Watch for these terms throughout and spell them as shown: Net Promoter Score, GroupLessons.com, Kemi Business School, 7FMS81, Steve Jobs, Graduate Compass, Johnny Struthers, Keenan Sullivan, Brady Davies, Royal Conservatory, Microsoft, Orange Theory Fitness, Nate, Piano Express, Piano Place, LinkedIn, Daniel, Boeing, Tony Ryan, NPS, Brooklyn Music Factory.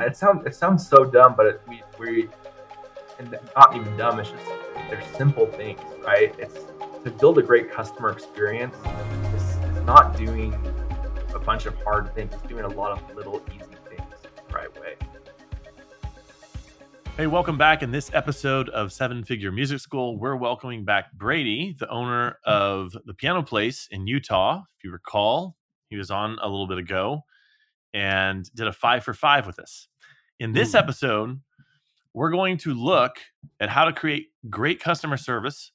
Yeah, it sounds so dumb, but and not even dumb, it's just, they're simple things, right? It's to build a great customer experience. It's not doing a bunch of hard things, it's doing a lot of little easy things the right way. Hey, welcome back. In this episode of 7 Figure Music School, we're welcoming back Brady, the owner of the Piano Place in Utah. If you recall, he was on a little bit ago and did a 5 for 5 with us. In this episode, we're going to look at how to create great customer service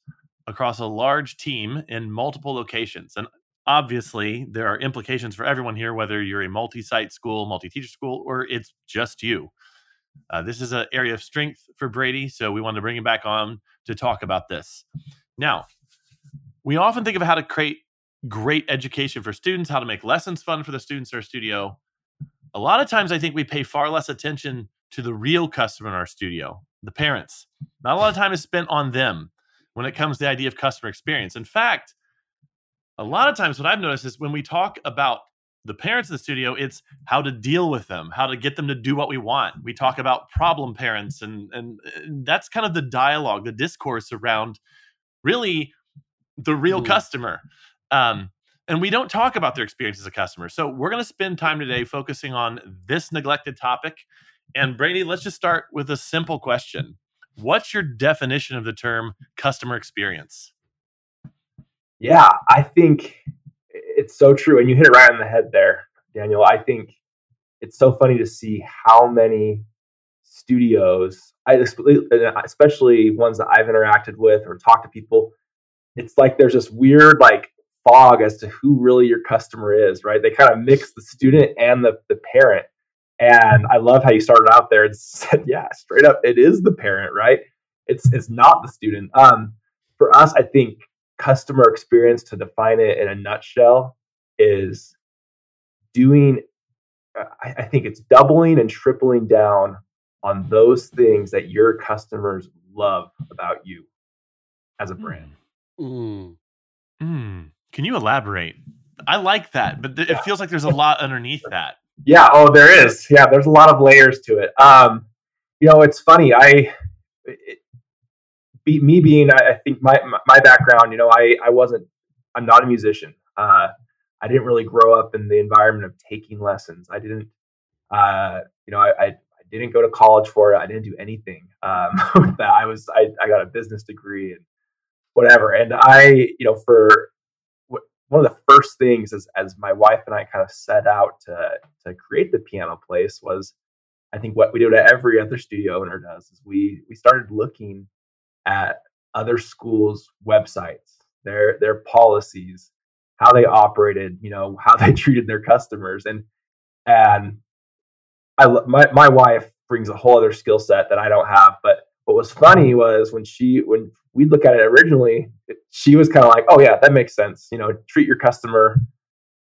across a large team in multiple locations. And obviously, there are implications for everyone here, whether you're a multi-site school, multi-teacher school, or it's just you. This is an area of strength for Brady, so we wanted to bring him back on to talk about this. Now, we often think of how to create great education for students, how to make lessons fun for the students in our studio. A lot of times, I think we pay far less attention to the real customer in our studio, the parents. Not a lot of time is spent on them when it comes to the idea of customer experience. In fact, a lot of times what I've noticed is when we talk about the parents in the studio, it's how to deal with them, how to get them to do what we want. We talk about problem parents, and that's kind of the dialogue, the discourse around really the real customer. And we don't talk about their experience as a customer. So we're going to spend time today focusing on this neglected topic. And Brady, let's just start with a simple question. What's your definition of the term customer experience? Yeah, I think it's so true. And you hit it right on the head there, Daniel. I think it's so funny to see how many studios, especially ones that I've interacted with or talked to people, it's like there's this weird fog as to who really your customer is, right? They kind of mix the student and the parent. And I love how you started out there and said, yeah, straight up, it is the parent, right? It's not the student. For us, I think customer experience, to define it in a nutshell, is doing, I think it's doubling and tripling down on those things that your customers love about you as a brand. Can you elaborate? I like that, but it feels like there's a lot underneath that. Yeah. Oh, there is. Yeah. There's a lot of layers to it. It's funny. I think my background, I'm not a musician. I didn't really grow up in the environment of taking lessons. I didn't, I didn't go to college for it. I didn't do anything with that. I got a business degree and whatever. And one of the first things is, as my wife and I kind of set out to create the Piano Place, was, I think what we do to every other studio owner does is we started looking at other schools' websites, their policies, how they operated, how they treated their customers. And my wife brings a whole other skill set that I don't have. But what was funny was when we'd look at it originally, she was kind of like, oh yeah, that makes sense. Treat your customer,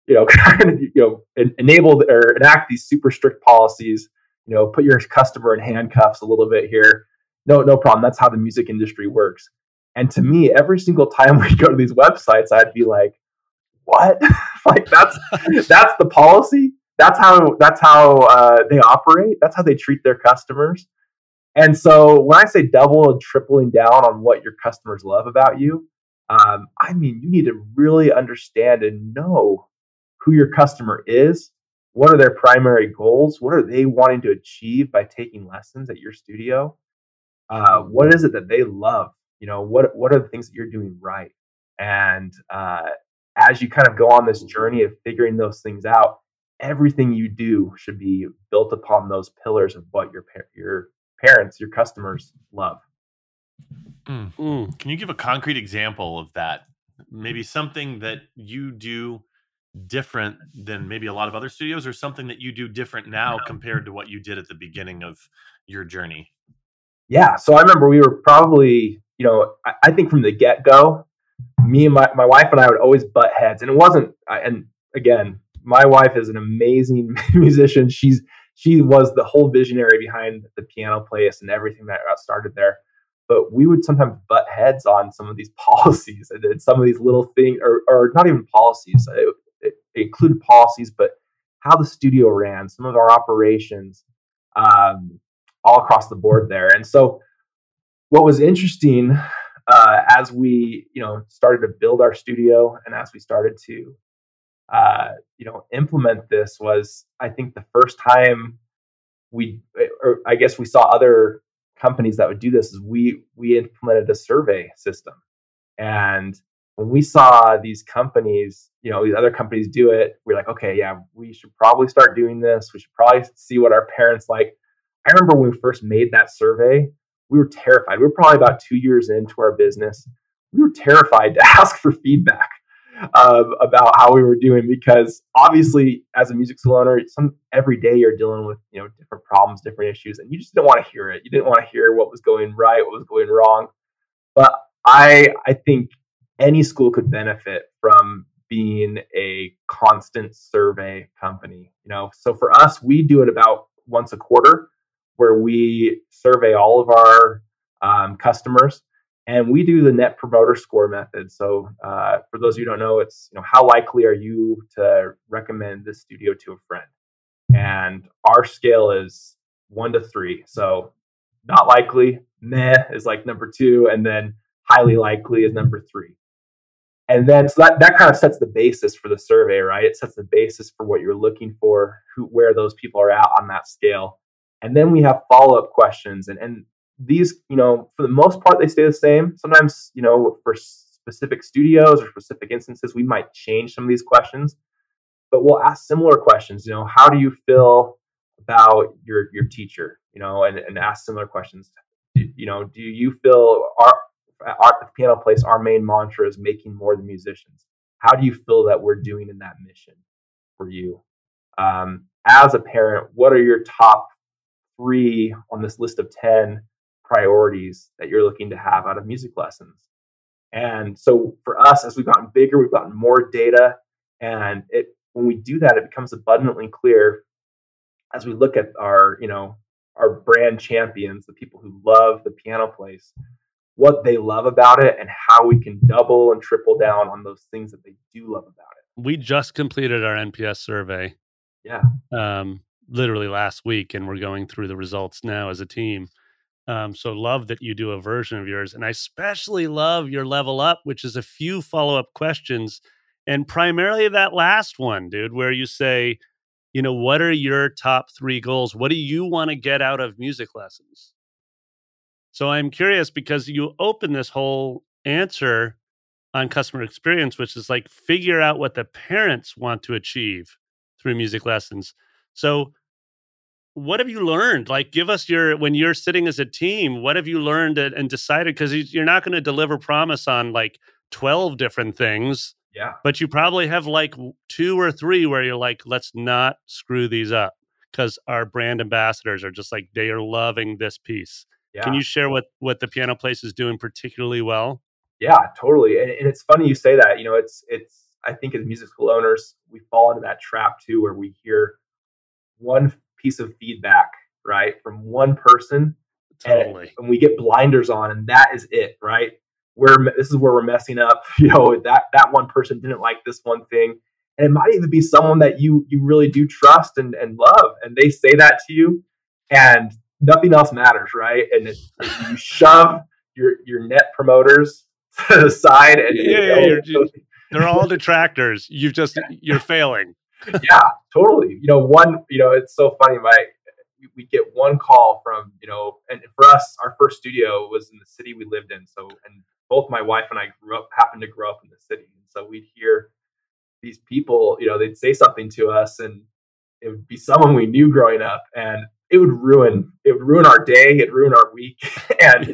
enable or enact these super strict policies, put your customer in handcuffs a little bit here. No problem. That's how the music industry works. And to me, every single time we go to these websites, I'd be like, what? That's the policy. That's how they operate. That's how they treat their customers. And so when I say double and tripling down on what your customers love about you, I mean, you need to really understand and know who your customer is. What are their primary goals? What are they wanting to achieve by taking lessons at your studio? What is it that they love? What are the things that you're doing right? And as you kind of go on this journey of figuring those things out, everything you do should be built upon those pillars of what your parents, your customers love. Can you give a concrete example of that? Maybe something that you do different than maybe a lot of other studios, or something that you do different now compared to what you did at the beginning of your journey? Yeah. So I remember we were probably, I think from the get-go, me and my wife and I would always butt heads. And it wasn't, and again, my wife is an amazing musician. She was the whole visionary behind the Piano Place and everything that got started there. But we would sometimes butt heads on some of these policies and some of these little things, or not even policies. It included policies, but how the studio ran, some of our operations, all across the board there. And so what was interesting as we, started to build our studio and as we started to, implement this was, I think the first time we saw other companies that would do this is we implemented a survey system. And when we saw these companies, these other companies do it, we're like, okay, yeah, we should probably start doing this. We should probably see what our parents like. I remember when we first made that survey, we were terrified. We were probably about 2 years into our business. We were terrified to ask for feedback about how we were doing, because obviously as a music school owner, every day you're dealing with, different problems, different issues, and you just didn't want to hear it. You didn't want to hear what was going right, what was going wrong. But I think any school could benefit from being a constant survey company. So for us, we do it about once a quarter, where we survey all of our customers, and we do the Net Promoter Score method. So for those of you who don't know, it's, how likely are you to recommend this studio to a friend? And our scale is 1 to 3. So not likely, meh, is like number 2, and then highly likely is number 3. And then so that kind of sets the basis for the survey, right? It sets the basis for what you're looking for, where those people are at on that scale. And then we have follow-up questions. And these, for the most part, they stay the same. Sometimes, for specific studios or specific instances, we might change some of these questions. But we'll ask similar questions, how do you feel about your teacher? And ask similar questions. Do you feel at the Piano Place, our main mantra is making more than musicians. How do you feel that we're doing in that mission for you? As a parent, what are your top 3 on this list of 10 priorities that you're looking to have out of music lessons? And so for us, as we've gotten bigger, we've gotten more data. And when we do that, it becomes abundantly clear as we look at our, our brand champions, the people who love the Piano Place, what they love about it and how we can double and triple down on those things that they do love about it. We just completed our NPS survey. Yeah. Literally last week, and we're going through the results now as a team. So love that you do a version of yours. And I especially love your level up, which is a few follow-up questions. And primarily that last one, dude, where you say, what are your top 3 goals? What do you want to get out of music lessons? So I'm curious, because you open this whole answer on customer experience, which is like figure out what the parents want to achieve through music lessons. So what have you learned? Like, give us when you're sitting as a team, what have you learned and decided? Because you're not going to deliver promise on like 12 different things. Yeah. But you probably have like 2 or 3 where you're like, let's not screw these up, because our brand ambassadors are just like, they are loving this piece. Yeah. Can you share what the Piano Place is doing particularly well? Yeah, totally. And it's funny you say that. It's I think as music school owners, we fall into that trap too, where we hear one piece of feedback, right, from one person. Totally. And we get blinders on, and that is it, right? This is where we're messing up. That one person didn't like this one thing. And it might even be someone that you really do trust and love, and they say that to you, and nothing else matters, right? And you shove your net promoters to the side, and they're all detractors. You're failing. Yeah, totally. It's so funny. We get one call from and for us, our first studio was in the city we lived in. So, and both my wife and I happened to grow up in the city, and so we'd hear these people. They'd say something to us, and it would be someone we knew growing up, and it would ruin our day, it'd ruin our week, and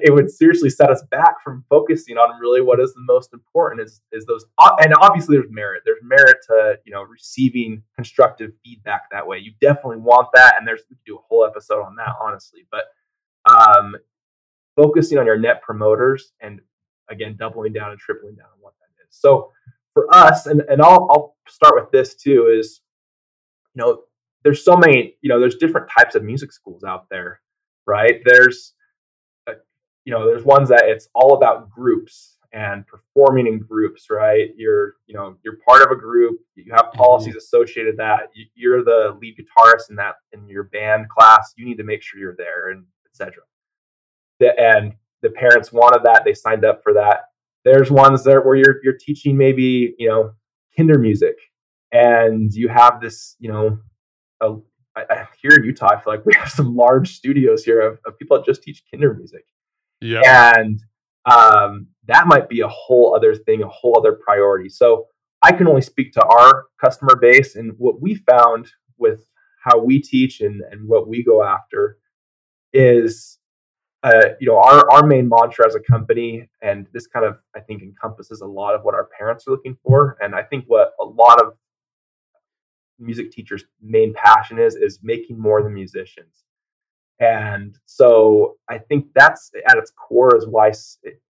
it would seriously set us back from focusing on really what is the most important is those. And obviously there's merit to receiving constructive feedback that way. You definitely want that, and we do a whole episode on that, honestly. But focusing on your net promoters, and again, doubling down and tripling down on what that is. So for us, and I'll start with this too, is there's so many, there's different types of music schools out there, right? There's ones that it's all about groups and performing in groups, right? You're part of a group. You have policies associated that you're the lead guitarist in your band class. You need to make sure you're there, and etc. And the parents wanted that. They signed up for that. There's ones there where you're teaching maybe kinder music, and you have this here in Utah, I feel like we have some large studios here of people that just teach kinder music. Yeah. And that might be a whole other thing, a whole other priority. So I can only speak to our customer base and what we found with how we teach and what we go after is, our main mantra as a company, and this kind of, I think, encompasses a lot of what our parents are looking for. And I think what a lot of music teachers' main passion is making more than musicians. And so I think that's at its core is why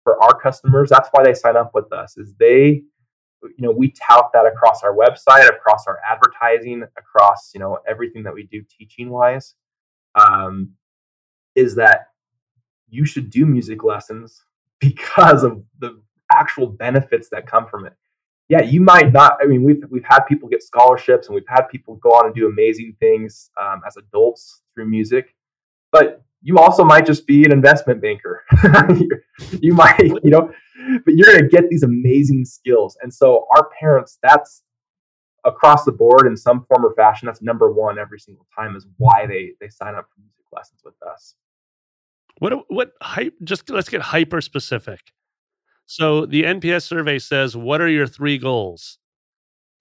for our customers, that's why they sign up with us, is they, we tout that across our website, across our advertising, across, everything that we do teaching wise, is that you should do music lessons because of the actual benefits that come from it. Yeah, you might not. I mean, we've had people get scholarships, and we've had people go on and do amazing things as adults through music. But you also might just be an investment banker. You might, but you're going to get these amazing skills. And so our parents, that's across the board in some form or fashion. That's number one every single time, is why they sign up for music lessons with us. What hype? Just let's get hyper specific. So the NPS survey says, what are your three goals?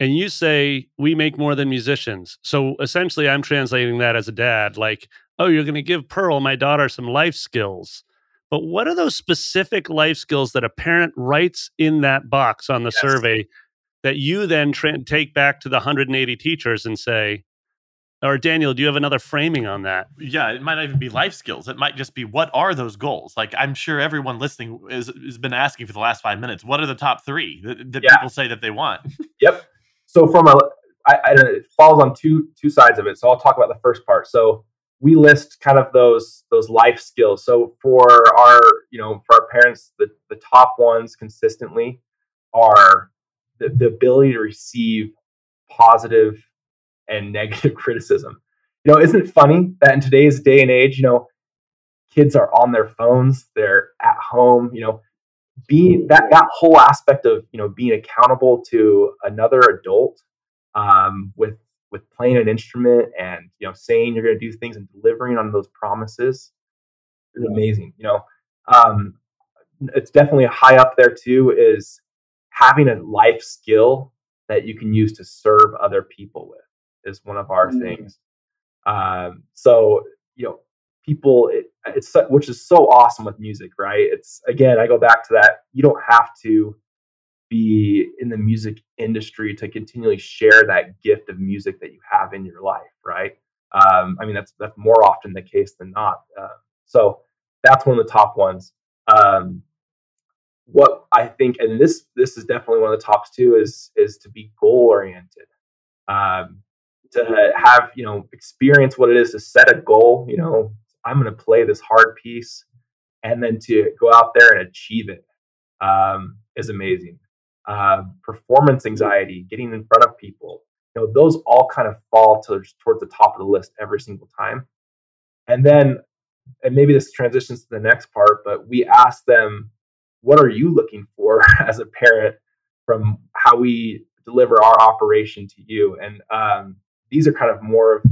And you say, we make more than musicians. So essentially, I'm translating that as a dad, like, oh, you're going to give Pearl, my daughter, some life skills. But what are those specific life skills that a parent writes in that box on the survey that you then take back to the 180 teachers and say, or Daniel, do you have another framing on that? Yeah, it might not even be life skills. It might just be, what are those goals? Like, I'm sure everyone listening has been asking for the last 5 minutes, what are the top three that people say that they want? Yep. So it falls on two sides of it. So I'll talk about the first part. So we list kind of those life skills. So for our, for our parents, the top ones consistently are the ability to receive positive and negative criticism. Isn't it funny that in today's day and age, kids are on their phones, they're at home, being that whole aspect of, being accountable to another adult, with playing an instrument and, saying you're going to do things and delivering on those promises is amazing. It's definitely high up there too, is having a life skill that you can use to serve other people with. Is one of our things. People, it's which is so awesome with music, right? It's, again, I go back to that. You don't have to be in the music industry to continually share that gift of music that you have in your life, right? I mean, that's more often the case than not. So that's one of the top ones. What I think, and this is definitely one of the tops too, is to be goal oriented. To have, experience what it is to set a goal, I'm going to play this hard piece, and then to go out there and achieve it, is amazing. Performance anxiety, getting in front of people, those all kind of fall towards the top of the list every single time. And then, and maybe this transitions to the next part, but we ask them, what are you looking for as a parent from how we deliver our operation to you? And, these are kind of more of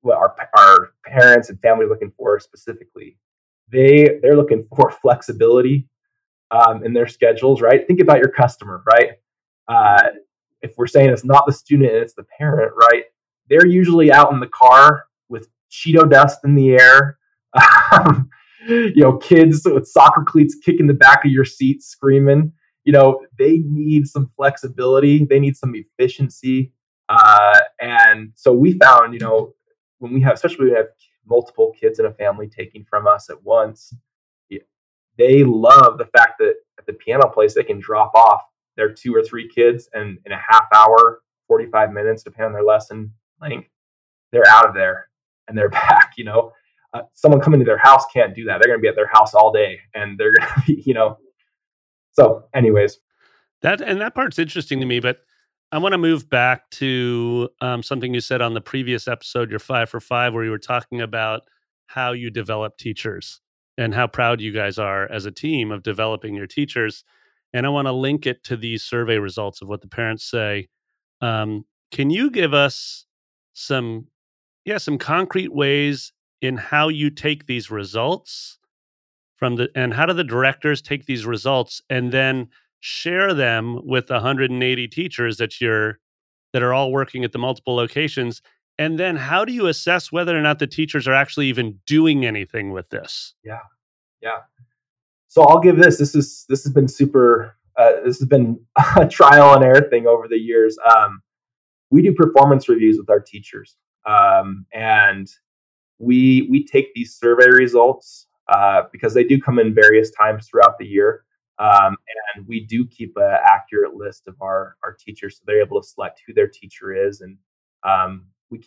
what our parents and family are looking for specifically. They're looking for flexibility in their schedules, right? Think about your customer, right? If we're saying it's not the student and it's the parent, right? They're usually out in the car with Cheeto dust in the air, kids with soccer cleats kicking the back of your seat, screaming. They need some flexibility. They need some efficiency. And so we found, especially when we have multiple kids in a family taking from us at once, they love the fact that at the Piano Place, they can drop off their 2 or 3 kids, and in a half hour, 45 minutes, depending on their lesson length, they're out of there and they're back. Someone coming to their house can't do that. They're going to be at their house all day, and they're going to be, So anyways. That part's interesting to me, but I want to move back to something you said on the previous episode, your 5 for 5, where you were talking about how you develop teachers and how proud you guys are as a team of developing your teachers. And I want to link it to these survey results of what the parents say. Can you give us some concrete ways in how you take these results and how do the directors take these results and then share them with the 180 teachers that are all working at the multiple locations? And then how do you assess whether or not the teachers are actually even doing anything with this? Yeah. So I'll give this has been super, this has been a trial and error thing over the years. We do performance reviews with our teachers. And we take these survey results because they do come in various times throughout the year. And we do keep an accurate list of our teachers. So they're able to select who their teacher is. And we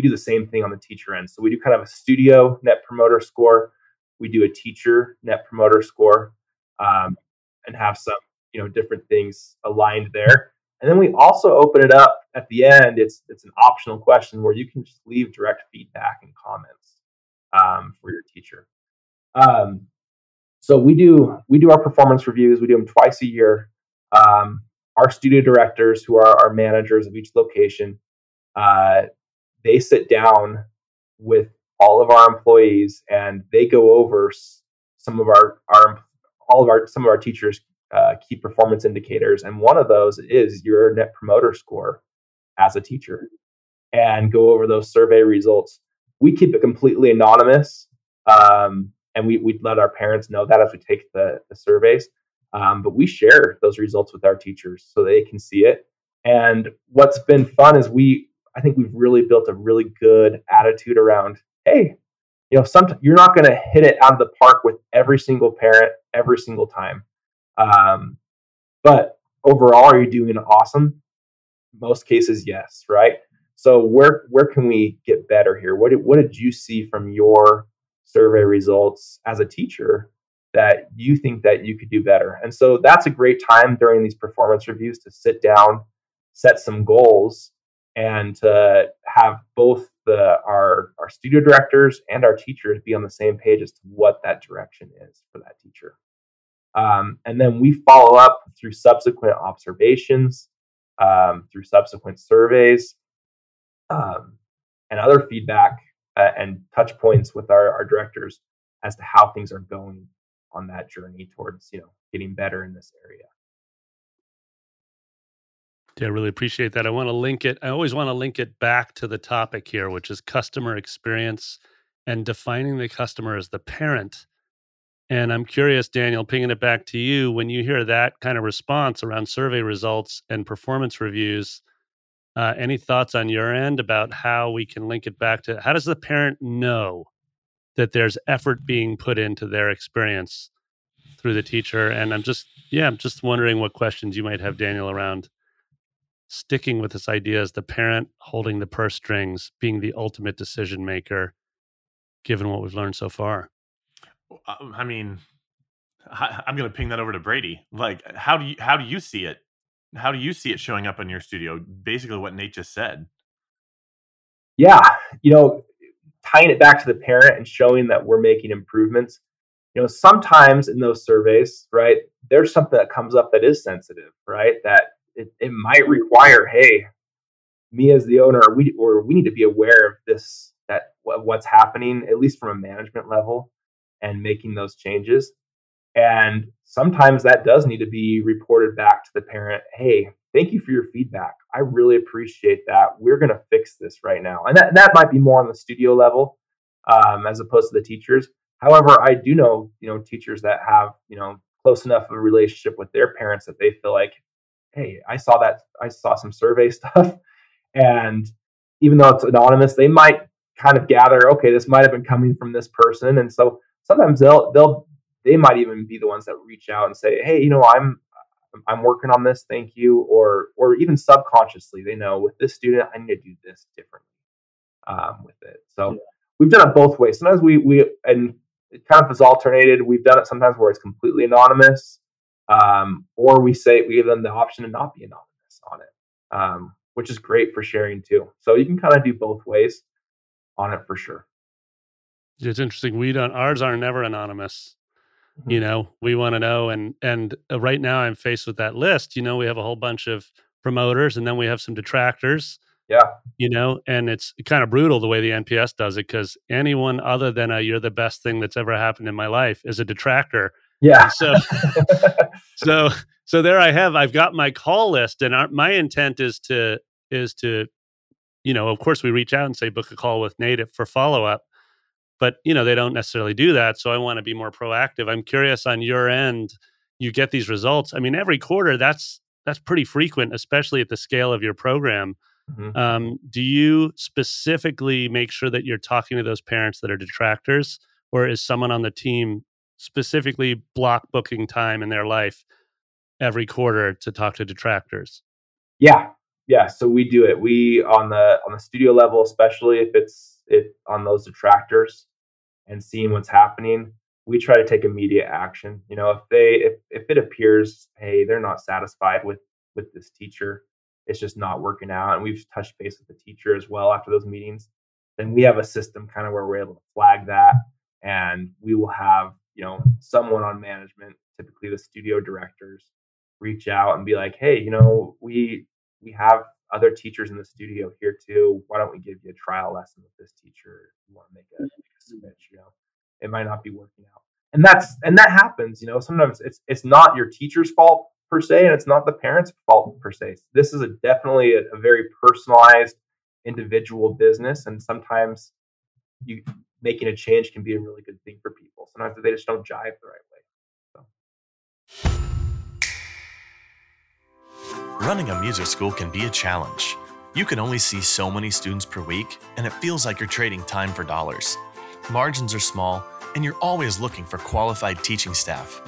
do the same thing on the teacher end. So we do kind of a studio net promoter score. We do a teacher net promoter score, and have some, different things aligned there. And then we also open it up at the end. It's an optional question where you can just leave direct feedback and comments, for your teacher. So we do our performance reviews. We do them twice a year. Our studio directors, who are our managers of each location, they sit down with all of our employees, and they go over some of our teachers' key performance indicators, and one of those is your net promoter score as a teacher, and go over those survey results. We keep it completely anonymous, and we let our parents know that as we take the surveys, but we share those results with our teachers so they can see it. And what's been fun is I think we've really built a really good attitude around, hey, you're not going to hit it out of the park with every single parent every single time. But overall, are you doing awesome? Most cases, yes, right? So where can we get better here? What did you see from your survey results as a teacher that you think that you could do better? And so that's a great time during these performance reviews to sit down, set some goals, and to have both our studio directors and our teachers be on the same page as to what that direction is for that teacher. And then we follow up through subsequent observations, through subsequent surveys, and other feedback and touch points with our directors as to how things are going on that journey towards, getting better in this area. Yeah, I really appreciate that. I always want to link it back to the topic here, which is customer experience and defining the customer as the parent. And I'm curious, Daniel, pinging it back to you, when you hear that kind of response around survey results and performance reviews, any thoughts on your end about how we can link it back to how does the parent know that there's effort being put into their experience through the teacher? And I'm just wondering what questions you might have, Daniel, around sticking with this idea as the parent holding the purse strings, being the ultimate decision maker, given what we've learned so far. I mean, I'm going to ping that over to Brady. Like, how do you see it? How do you see it showing up in your studio? Basically what Nate just said. Yeah. Tying it back to the parent and showing that we're making improvements, sometimes in those surveys, right, there's something that comes up that is sensitive, right? That it might require, hey, me as the owner, we need to be aware of this, that what's happening, at least from a management level, and making those changes. And sometimes that does need to be reported back to the parent. Hey, thank you for your feedback. I really appreciate that. We're going to fix this right now. And that might be more on the studio level, as opposed to the teachers. However, I do know, teachers that have, close enough of a relationship with their parents that they feel like, hey, I saw some survey stuff. And even though it's anonymous, they might kind of gather, okay, this might have been coming from this person. And so sometimes they might even be the ones that reach out and say, hey, I'm working on this. Thank you. Or even subconsciously, they know with this student, I need to do this differently with it. So we've done it both ways. Sometimes we, and it kind of is alternated. We've done it sometimes where it's completely anonymous. Or we give them the option to not be anonymous on it, which is great for sharing too. So you can kind of do both ways on it for sure. It's interesting. Ours are never anonymous. Mm-hmm. You know, we want to know. And right now I'm faced with that list. You know, we have a whole bunch of promoters and then we have some detractors. Yeah. You know, and it's kind of brutal the way the NPS does it, because anyone other than you're the best thing that's ever happened in my life is a detractor. Yeah. And so, so there I've got my call list, and my intent is to, you know, of course we reach out and say, book a call with Nate for follow-up, but you know, they don't necessarily do that. So I want to be more proactive. I'm curious on your end, you get these results. I mean, every quarter that's pretty frequent, especially at the scale of your program. Mm-hmm. Do you specifically make sure that you're talking to those parents that are detractors, or is someone on the team specifically block booking time in their life every quarter to talk to detractors? Yeah. So we do it. We on the studio level, especially if it's on those detractors and seeing what's happening, we try to take immediate action. You know, if it appears, hey, they're not satisfied with this teacher, it's just not working out. And we've touched base with the teacher as well after those meetings. Then we have a system kind of where we're able to flag that. And we will have, you know, someone on management, typically the studio directors, reach out and be like, hey, you know, we have other teachers in the studio here too. Why don't we give you a trial lesson with this teacher? You want to make a switch, you know, it might not be working out. And that happens, you know, sometimes it's not your teacher's fault per se, and it's not the parents' fault per se. This is definitely a very personalized individual business, and sometimes you making a change can be a really good thing for people. Sometimes they just don't jive the right way. So. Running a music school can be a challenge. You can only see so many students per week, and it feels like you're trading time for dollars. Margins are small, and you're always looking for qualified teaching staff.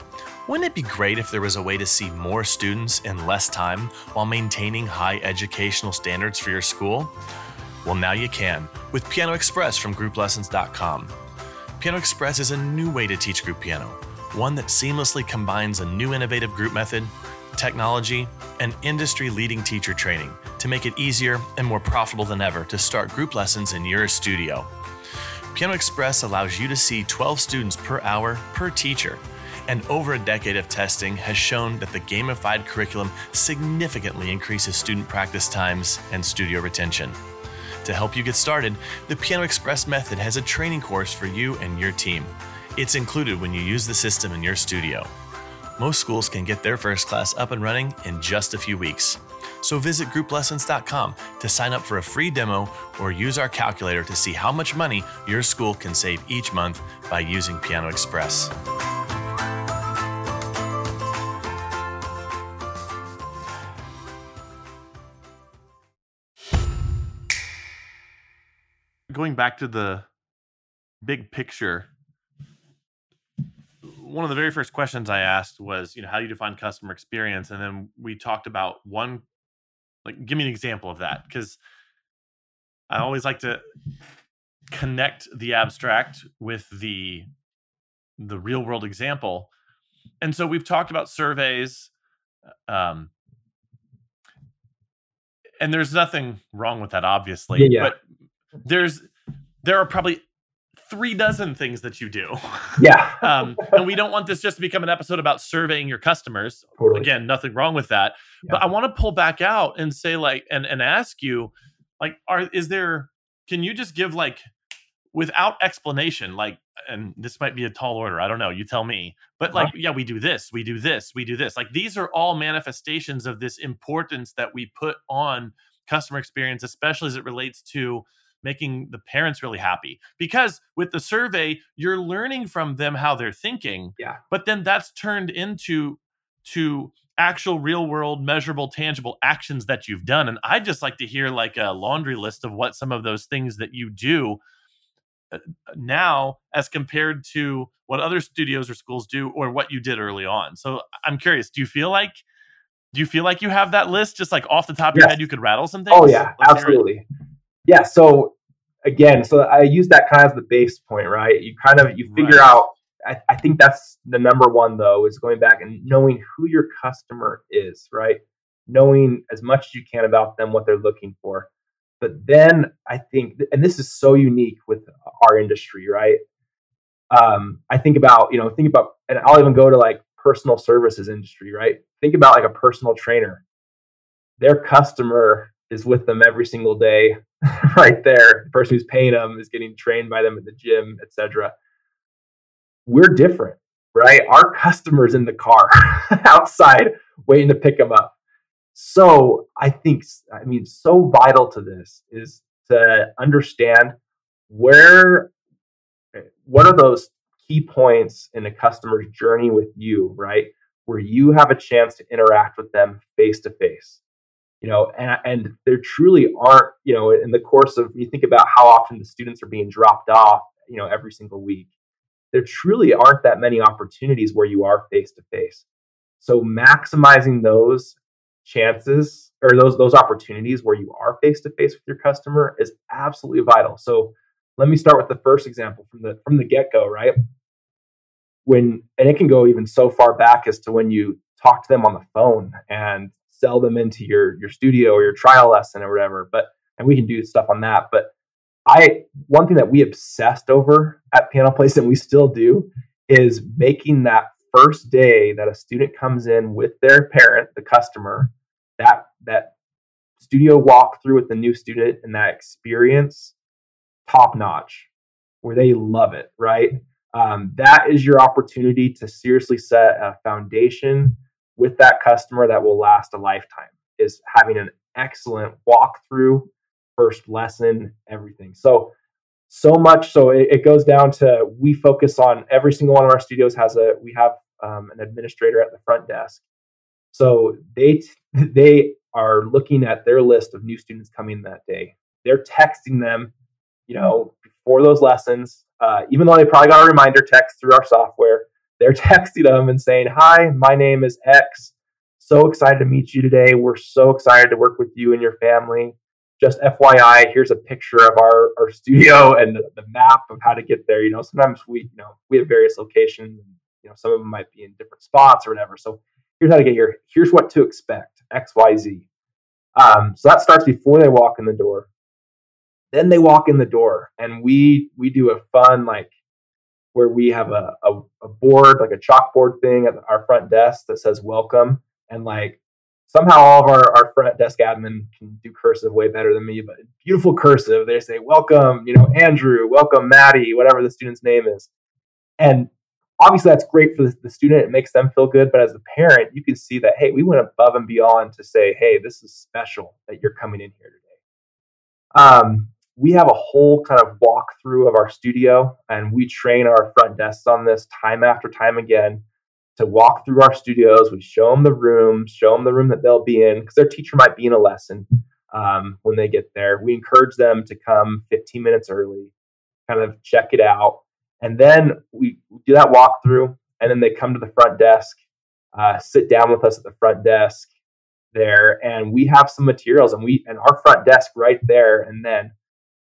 Wouldn't it be great if there was a way to see more students in less time while maintaining high educational standards for your school? Well, now you can with Piano Express from GroupLessons.com. Piano Express is a new way to teach group piano, one that seamlessly combines a new innovative group method, technology, and industry-leading teacher training to make it easier and more profitable than ever to start group lessons in your studio. Piano Express allows you to see 12 students per hour per teacher, and over a decade of testing has shown that the gamified curriculum significantly increases student practice times and studio retention. To help you get started, the Piano Express method has a training course for you and your team. It's included when you use the system in your studio. Most schools can get their first class up and running in just a few weeks. So visit GroupLessons.com to sign up for a free demo, or use our calculator to see how much money your school can save each month by using Piano Express. Going back to the big picture, one of the very first questions I asked was, you know, how do you define customer experience? And then we talked about one, like, give me an example of that, because I always like to connect the abstract with the real world example. And so we've talked about surveys, and there's nothing wrong with that, obviously, but there are probably 36 things that you do. Yeah. And we don't want this just to become an episode about surveying your customers. Totally. Again, nothing wrong with that. Yeah. But I want to pull back out and say, like, and ask you, like, can you just give, like, without explanation, like, and this might be a tall order, I don't know, you tell me, but like, yeah, we do this. Like, these are all manifestations of this importance that we put on customer experience, especially as it relates to making the parents really happy, because with the survey, you're learning from them how they're thinking, but then that's turned into actual real world, measurable, tangible actions that you've done. And I'd just like to hear, like, a laundry list of what some of those things that you do now as compared to what other studios or schools do, or what you did early on. So I'm curious, do you feel like you have that list just, like, off the top of your head, you could rattle some things? Oh yeah, like, absolutely. Yeah. So again, I use that kind of as the base point, right? You figure out I think that's the number one, though, is going back and knowing who your customer is, right? Knowing as much as you can about them, what they're looking for. But then I think, and this is so unique with our industry, right? I think about, and I'll even go to like personal services industry, right? Think about like a personal trainer. Their customer is with them every single day, right there. The person who's paying them is getting trained by them at the gym, et cetera. We're different, right? Our customer's in the car outside waiting to pick them up. So I think, so vital to this is to understand what are those key points in a customer's journey with you, right? Where you have a chance to interact with them face to face, and there truly aren't, in the course of, you think about how often the students are being dropped off, every single week. There truly aren't that many opportunities where you are face to face. So maximizing those chances or those opportunities where you are face to face with your customer is absolutely vital. So let me start with the first example from the get-go, right? And it can go even so far back as to when you talk to them on the phone and sell them into your studio or your trial lesson or whatever. And we can do stuff on that, but one thing that we obsessed over at Piano Place, and we still do, is making that first day that a student comes in with their parent, the customer, that studio walkthrough with the new student and that experience top notch, where they love it, right? That is your opportunity to seriously set a foundation with that customer that will last a lifetime, is having an excellent walkthrough, first lesson, everything. So much. So it goes down to, we focus on every single one of our studios we have an administrator at the front desk. So they are looking at their list of new students coming that day. They're texting them, before those lessons, even though they probably got a reminder text through our software, they're texting them and saying, "Hi, my name is X. So excited to meet you today. We're so excited to work with you and your family. Just FYI, here's a picture of our studio and the map of how to get there." Sometimes we have various locations, some of them might be in different spots or whatever. So here's how to get here. Here's what to expect, X, Y, Z. So that starts before they walk in the door. Then they walk in the door, and we do a fun, like, where we have a board, like a chalkboard thing at our front desk that says welcome, and like, somehow all of our front desk admin can do cursive way better than me, but beautiful cursive. They say, "Welcome, Andrew, welcome, Maddie," whatever the student's name is. And obviously that's great for the student. It makes them feel good. But as a parent, you can see that, hey, we went above and beyond to say, "Hey, this is special that you're coming in here today." We have a whole kind of walkthrough of our studio, and we train our front desks on this time after time again, to walk through our studios. We show them the room that they'll be in, because their teacher might be in a lesson when they get there. We encourage them to come 15 minutes early, kind of check it out. And then we do that walkthrough, and then they come to the front desk, sit down with us at the front desk there. And we have some materials, and our front desk right there and then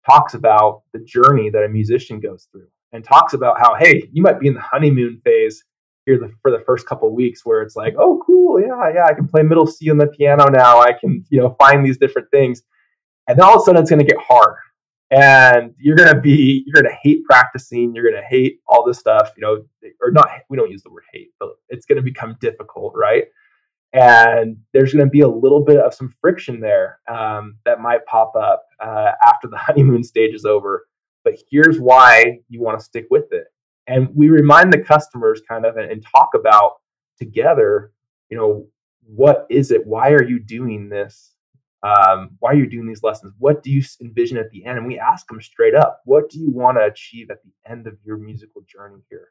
talks about the journey that a musician goes through, and talks about how, hey, you might be in the honeymoon phase for the first couple of weeks, where it's like, "Oh, cool. Yeah. I can play middle C on the piano now. I can, find these different things." And then all of a sudden it's going to get hard, and you're going to hate practicing. You're going to hate all this stuff, or not. We don't use the word hate, but it's going to become difficult. Right. And there's going to be a little bit of some friction there that might pop up after the honeymoon stage is over. But here's why you want to stick with it. And we remind the customers kind of and talk about together, what is it? Why are you doing this? Why are you doing these lessons? What do you envision at the end? And we ask them straight up, what do you want to achieve at the end of your musical journey here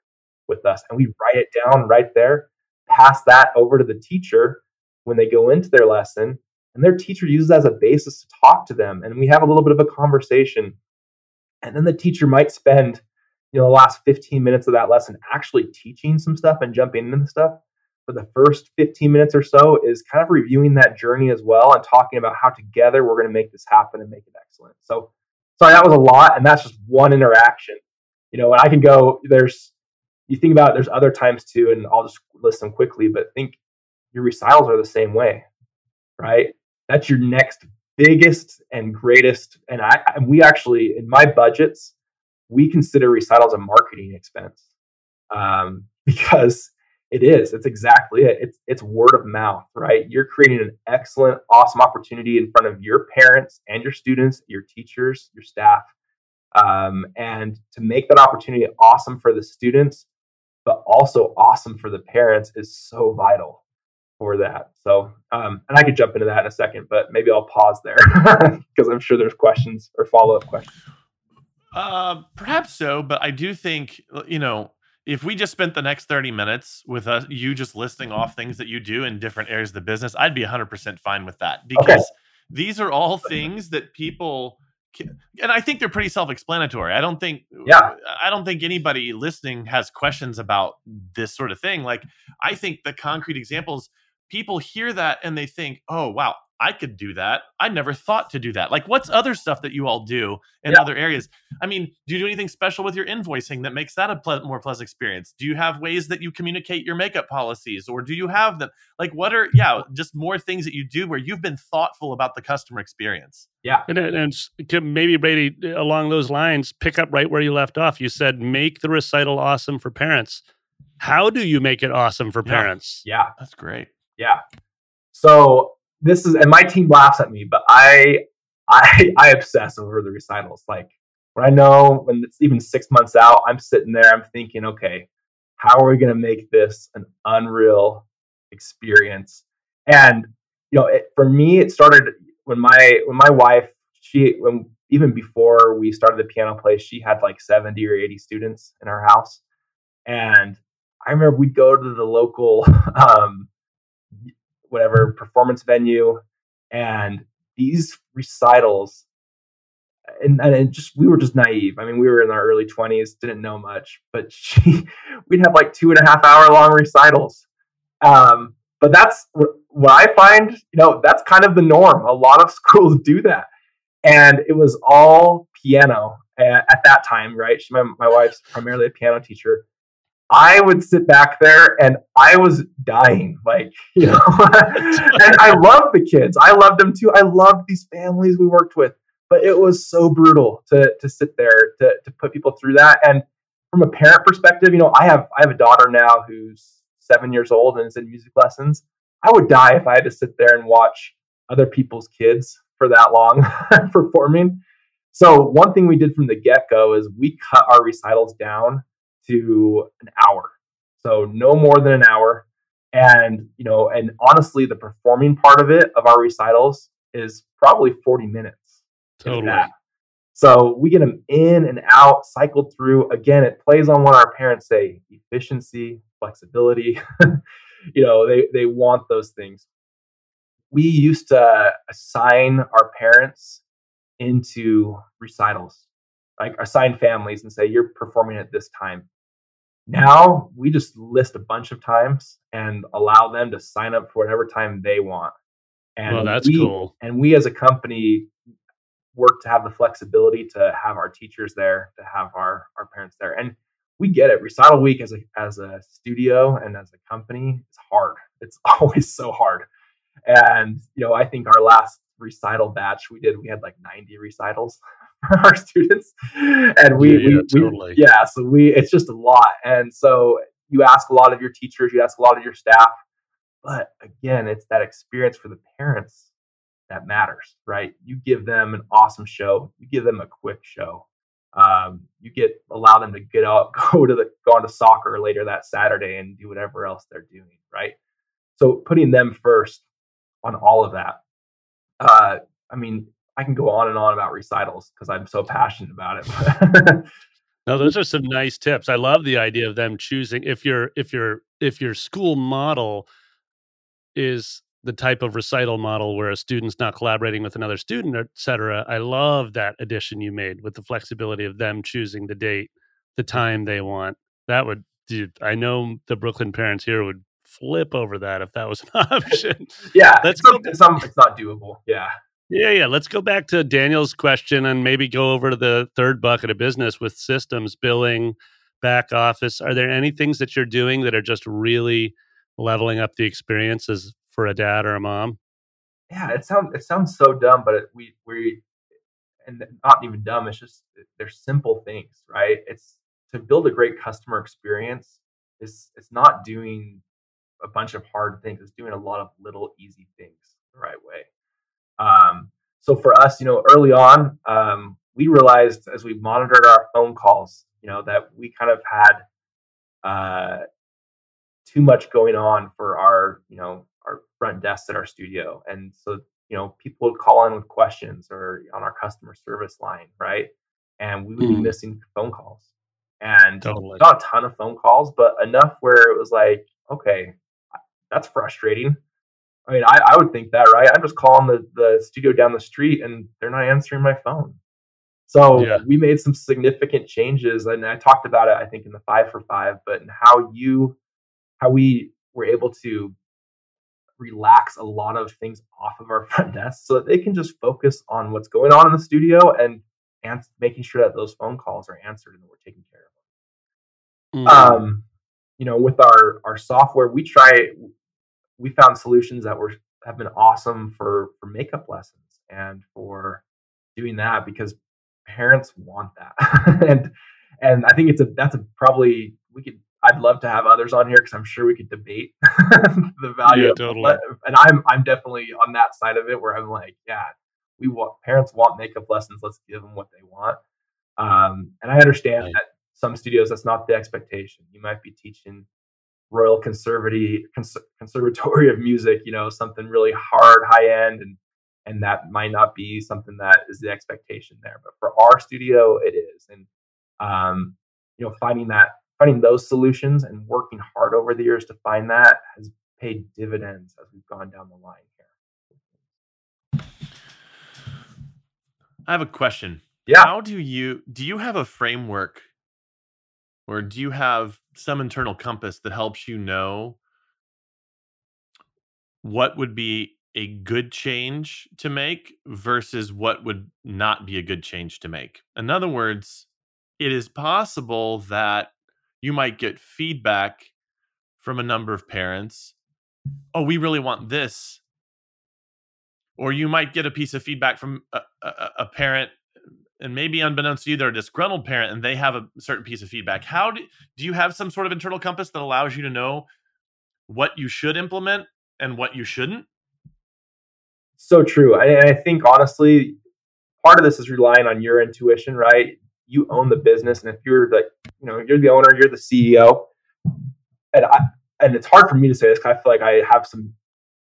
with us? And we write it down right there, pass that over to the teacher when they go into their lesson, and their teacher uses that as a basis to talk to them. And we have a little bit of a conversation. And then the teacher might spend the last 15 minutes of that lesson actually teaching some stuff and jumping into stuff. But the first 15 minutes or so is kind of reviewing that journey as well, and talking about how together we're going to make this happen and make it excellent. So, sorry, that was a lot. And that's just one interaction. And I can go, there's, you think about it, there's other times too, and I'll just list them quickly, but think your recitals are the same way, right? That's your next biggest and greatest. And we actually, in my budgets, we consider recitals a marketing expense, because it is. It's exactly it. It's word of mouth, right? You're creating an excellent, awesome opportunity in front of your parents and your students, your teachers, your staff. And to make that opportunity awesome for the students, but also awesome for the parents is so vital for that. So, and I could jump into that in a second, but maybe I'll pause there because I'm sure there's questions or follow-up questions. Perhaps so, but I do think, you know, if we just spent the next 30 minutes with us, you just listing off things that you do in different areas of the business, I'd be 100% fine with that, because these are all things that people can, and I think they're pretty self-explanatory. I don't think anybody listening has questions about this sort of thing. Like, I think the concrete examples, people hear that and they think, oh, wow, I could do that. I never thought to do that. Like, what's other stuff that you all do in other areas? I mean, do you do anything special with your invoicing that makes that a more pleasant experience? Do you have ways that you communicate your makeup policies, or do you have them? Like, what are, just more things that you do where you've been thoughtful about the customer experience? Yeah. And to maybe, Brady, along those lines, pick up right where you left off. You said, make the recital awesome for parents. How do you make it awesome for parents? Yeah. That's great. Yeah. So, this is, and my team laughs at me, but I obsess over the recitals. Like, when I know when it's even 6 months out, I'm sitting there, I'm thinking, okay, how are we going to make this an unreal experience? And, you know, for me, it started when my wife, even before we started the Piano Place, she had like 70 or 80 students in her house. And I remember we'd go to the local, whatever performance venue, and these recitals, and we were just naive. I mean, we were in our early 20s, didn't know much, but we'd have like 2.5 hour long recitals. But that's what I find, you know, that's kind of the norm. A lot of schools do that. And it was all piano at that time, right? My wife's primarily a piano teacher. I would sit back there and I was dying, like, you know, and I loved the kids. I loved them too. I loved these families we worked with, but it was so brutal to sit there, to put people through that. And from a parent perspective, you know, I have a daughter now who's 7 years old and is in music lessons. I would die if I had to sit there and watch other people's kids for that long performing. So one thing we did from the get-go is we cut our recitals down to an hour. So no more than an hour. And, you know, and honestly, the performing part of it, of our recitals, is probably 40 minutes. Totally. So we get them in and out, cycled through. Again, it plays on what our parents say, efficiency, flexibility. You know, they want those things. We used to assign our parents into recitals, like assign families, and say, you're performing at this time. Now we just list a bunch of times and allow them to sign up for whatever time they want. And well, that's cool. And we as a company work to have the flexibility to have our teachers there, to have our parents there. And we get it. Recital week as a studio and as a company, it's hard. It's always so hard. And, you know, I think our last recital batch we had like 90 recitals for our students, and it's just a lot. And so you ask a lot of your teachers, you ask a lot of your staff, but again, it's that experience for the parents that matters, right? You give them an awesome show, you give them a quick show, allow them to get out, go on to soccer later that Saturday and do whatever else they're doing, right? So putting them first on all of that. I mean, I can go on and on about recitals because I'm so passionate about it. No, those are some nice tips. I love the idea of them choosing. If your school model is the type of recital model where a student's not collaborating with another student, et cetera, I love that addition you made with the flexibility of them choosing the date, the time they want. That would, dude, I know the Brooklyn parents here would flip over that if that was an option. Yeah, it's not doable. Yeah. Yeah. Let's go back to Daniel's question and maybe go over to the third bucket of business with systems, billing, back office? Are there any things that you're doing that are just really leveling up the experiences for a dad or a mom? Yeah, it sounds so dumb, but and not even dumb. It's just, they're simple things, right? It's to build a great customer experience. It's not doing a bunch of hard things. It's doing a lot of little easy things the right way. So for us, early on, we realized as we monitored our phone calls, that we kind of had too much going on for our front desk at our studio. And so, people would call in with questions or on our customer service line, right? And we would be missing phone calls. And totally. Not a ton of phone calls, but enough where it was like, okay, that's frustrating. I mean, I would think that, right? I'm just calling the studio down the street and they're not answering my phone. So we made some significant changes, and I talked about it, I think, in the 5 for 5, but in how we were able to relax a lot of things off of our front desk so that they can just focus on what's going on in the studio and making sure that those phone calls are answered and that we're taking care of them. With our software, we found solutions that have been awesome for makeup lessons and for doing that, because parents want that. and I think I'd love to have others on here, because I'm sure we could debate the value. Yeah, totally. And I'm definitely on that side of it where I'm like, yeah, parents want makeup lessons. Let's give them what they want. And I understand that some studios, that's not the expectation. You might be teaching Royal Conservatory of Music, something really hard, high end, and that might not be something that is the expectation there. But for our studio, it is. And finding those solutions and working hard over the years to find that has paid dividends as we've gone down the line here. I have a question. Yeah. How do you have a framework, or do you have some internal compass that helps you know what would be a good change to make versus what would not be a good change to make? In other words, it is possible that you might get feedback from a number of parents. Oh, we really want this. Or you might get a piece of feedback from a parent, and maybe unbeknownst to you, they're a disgruntled parent and they have a certain piece of feedback. How do you have some sort of internal compass that allows you to know what you should implement and what you shouldn't? So true. I think, honestly, part of this is relying on your intuition, right? You own the business. And if you're you're the owner, you're the CEO. And it's hard for me to say this, because I feel like I have some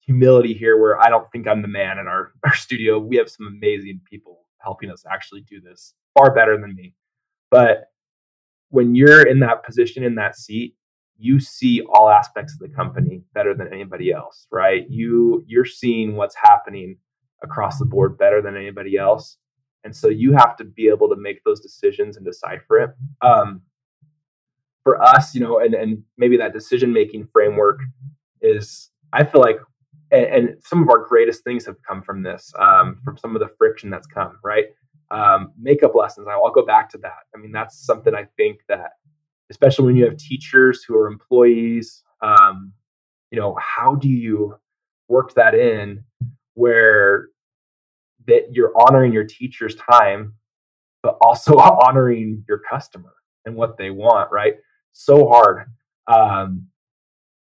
humility here where I don't think I'm the man in our studio. We have some amazing people helping us actually do this far better than me. But when you're in that position, in that seat, you see all aspects of the company better than anybody else, right? You're seeing what's happening across the board better than anybody else. And so you have to be able to make those decisions and decipher it. For us, and maybe that decision-making framework is, I feel like, and some of our greatest things have come from this, from some of the friction that's come, right? Makeup lessons, I'll go back to that. I mean, that's something I think that, especially when you have teachers who are employees, how do you work that in where that you're honoring your teacher's time, but also honoring your customer and what they want, right? So hard.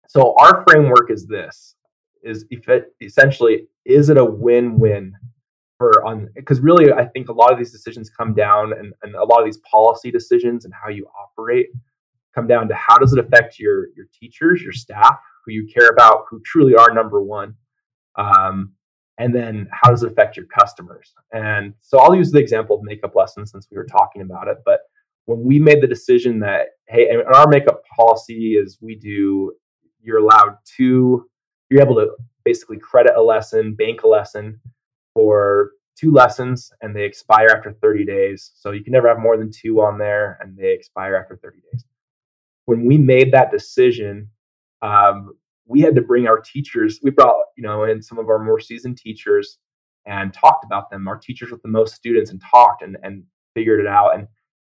So our framework is this, is it a win-win because really I think a lot of these decisions come down, and a lot of these policy decisions and how you operate come down to how does it affect your teachers, your staff, who you care about, who truly are number one. And then how does it affect your customers? And so I'll use the example of makeup lessons since we were talking about it. But when we made the decision that, hey, and our makeup policy is you're able to basically credit a lesson, bank a lesson for 2 lessons, and they expire after 30 days. So you can never have more than 2 on there, and they expire after 30 days. When we made that decision, we had to bring our teachers. We brought, in some of our more seasoned teachers and talked about them, our teachers with the most students, and talked and figured it out. And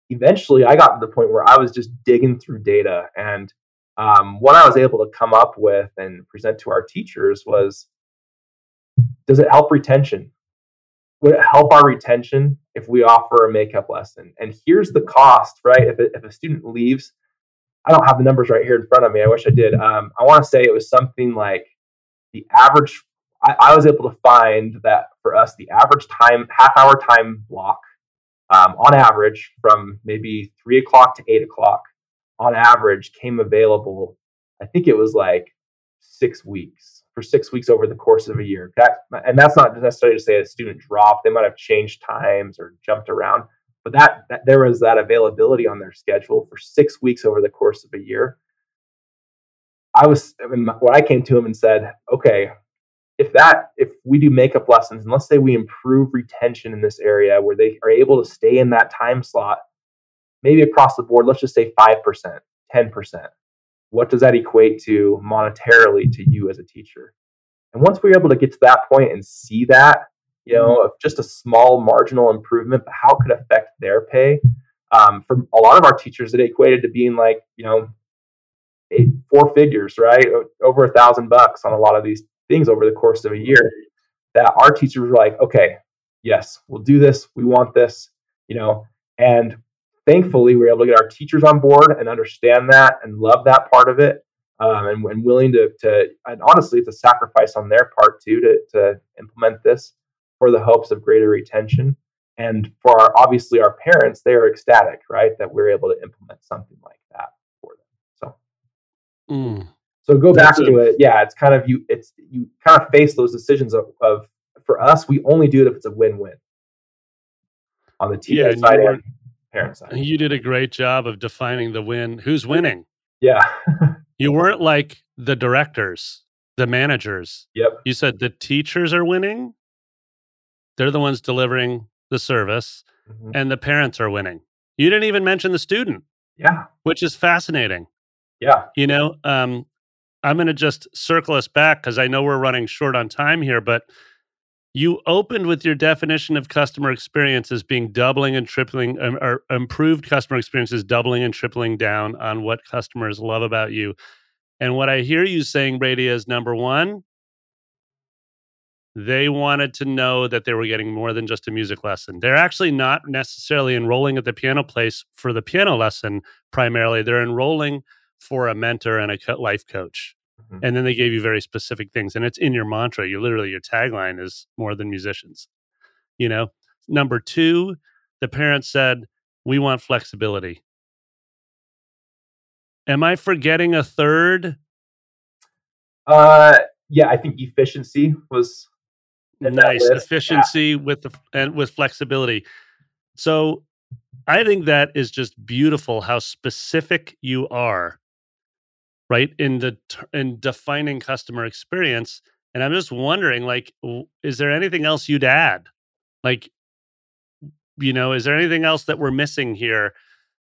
eventually I got to the point where I was just digging through data. And what I was able to come up with and present to our teachers was, does it help retention? Would it help our retention if we offer a makeup lesson? And here's the cost, right? If a student leaves, I don't have the numbers right here in front of me. I wish I did. I want to say it was something like the average, I was able to find that for us, the average time, half hour time block, on average from maybe 3 o'clock to 8 o'clock on average came available. I think it was like 6 weeks, for 6 weeks over the course of a year. And that's not necessarily to say a student dropped. They might have changed times or jumped around, but that there was that availability on their schedule for 6 weeks over the course of a year. When I came to him and said, okay, if we do makeup lessons, and let's say we improve retention in this area where they are able to stay in that time slot, maybe across the board, let's just say 5%, 10%. What does that equate to monetarily to you as a teacher? And once we're able to get to that point and see that, just a small marginal improvement, but how it could affect their pay? For a lot of our teachers, it equated to being like, four figures, right? Over $1,000 on a lot of these things over the course of a year, that our teachers were like, okay, yes, we'll do this. We want this, and thankfully we were able to get our teachers on board and understand that and love that part of it. And willing to, and honestly, it's a sacrifice on their part too, to implement this for the hopes of greater retention. And for our parents, they are ecstatic, right? That we're able to implement something like that for them. So, So go back to it. Yeah, it's kind of you kind of face those decisions of for us, we only do it if it's a win-win on the teacher side and parent side. You did a great job of defining the win. Who's winning? Yeah. You weren't like the directors, the managers. Yep. You said the teachers are winning. They're the ones delivering the service, and the parents are winning. You didn't even mention the student. Yeah. Which is fascinating. Yeah. I'm going to just circle us back because I know we're running short on time here, but you opened with your definition of customer experience as being doubling and tripling, or improved customer experiences, doubling and tripling down on what customers love about you. And what I hear you saying, Brady, is number one, they wanted to know that they were getting more than just a music lesson. They're actually not necessarily enrolling at the Piano Place for the piano lesson primarily. They're enrolling for a mentor and a life coach. And then they gave you very specific things. And it's in your mantra. Your tagline is more than musicians. Number two, the parents said, we want flexibility. Am I forgetting a third? I think efficiency was nice. Efficiency with flexibility. So I think that is just beautiful how specific you are, right, in defining customer experience. And I'm just wondering, is there anything else you'd add? Is there anything else that we're missing here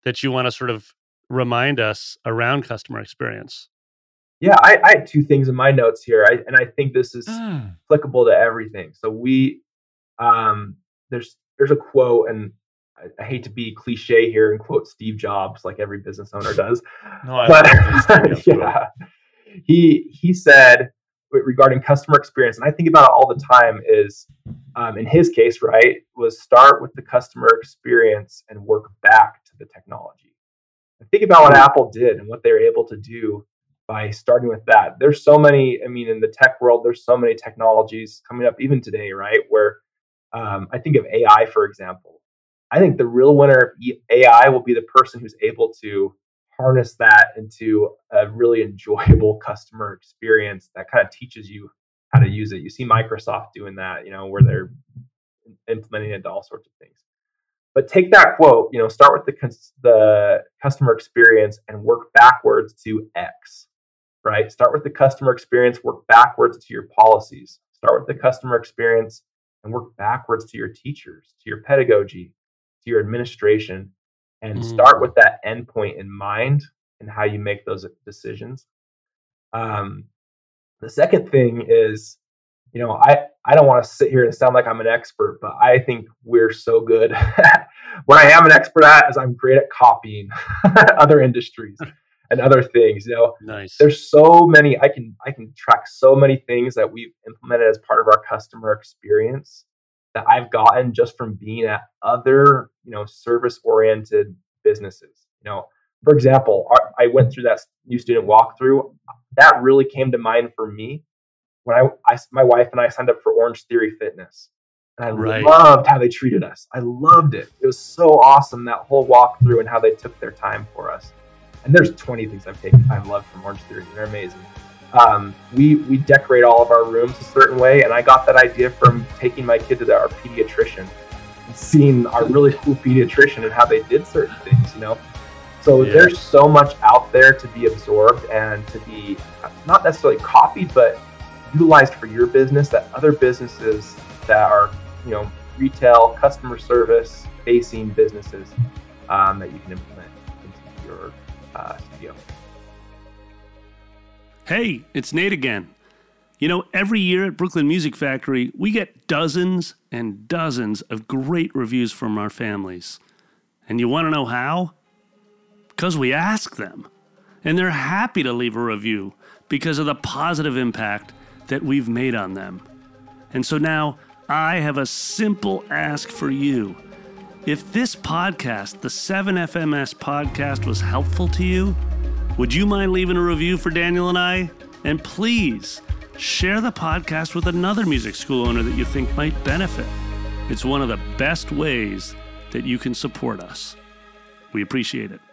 that you want to sort of remind us around customer experience? Yeah, I had two things in my notes here, and I think this is applicable to everything. So we, there's a quote, and I hate to be cliche here and quote Steve Jobs like every business owner does. He said regarding customer experience, and I think about it all the time, is in his case, right, was start with the customer experience and work back to the technology. And think about what Apple did and what they were able to do by starting with that. There's so many, in the tech world, there's so many technologies coming up even today, right, where I think of AI, for example. I think the real winner of AI will be the person who's able to harness that into a really enjoyable customer experience that kind of teaches you how to use it. You see Microsoft doing that, where they're implementing it to all sorts of things. But take that quote, start with the customer experience and work backwards to X, right? Start with the customer experience, work backwards to your policies. Start with the customer experience and work backwards to your teachers, to your pedagogy, your administration, and start with that endpoint in mind and how you make those decisions. The second thing is, I don't want to sit here and sound like I'm an expert, but I think we're so good at What I am an expert at is I'm great at copying other industries and other things. You know, nice. There's so many, I can track so many things that we've implemented as part of our customer experience that I've gotten just from being at other, you know, service-oriented businesses. You know, for example, I went through that new student walkthrough. That really came to mind for me when I my wife and I signed up for Orange Theory Fitness. And I right. loved how they treated us. I loved it. It was so awesome, that whole walkthrough and how they took their time for us. And there's 20 things I've loved from Orange Theory. They're amazing. We decorate all of our rooms a certain way. And I got that idea from taking my kid to our pediatrician and seeing our really cool pediatrician and how they did certain things, you know? So yeah. There's so much out there to be absorbed and to be not necessarily copied, but utilized for your business that other businesses that are, you know, retail, customer service, facing businesses that you can implement into your studio. Hey, it's Nate again. You know, every year at Brooklyn Music Factory, we get dozens and dozens of great reviews from our families. And you want to know how? Because we ask them. And they're happy to leave a review because of the positive impact that we've made on them. And so now I have a simple ask for you. If this podcast, the 7FMS podcast, was helpful to you, would you mind leaving a review for Daniel and I? And please share the podcast with another music school owner that you think might benefit. It's one of the best ways that you can support us. We appreciate it.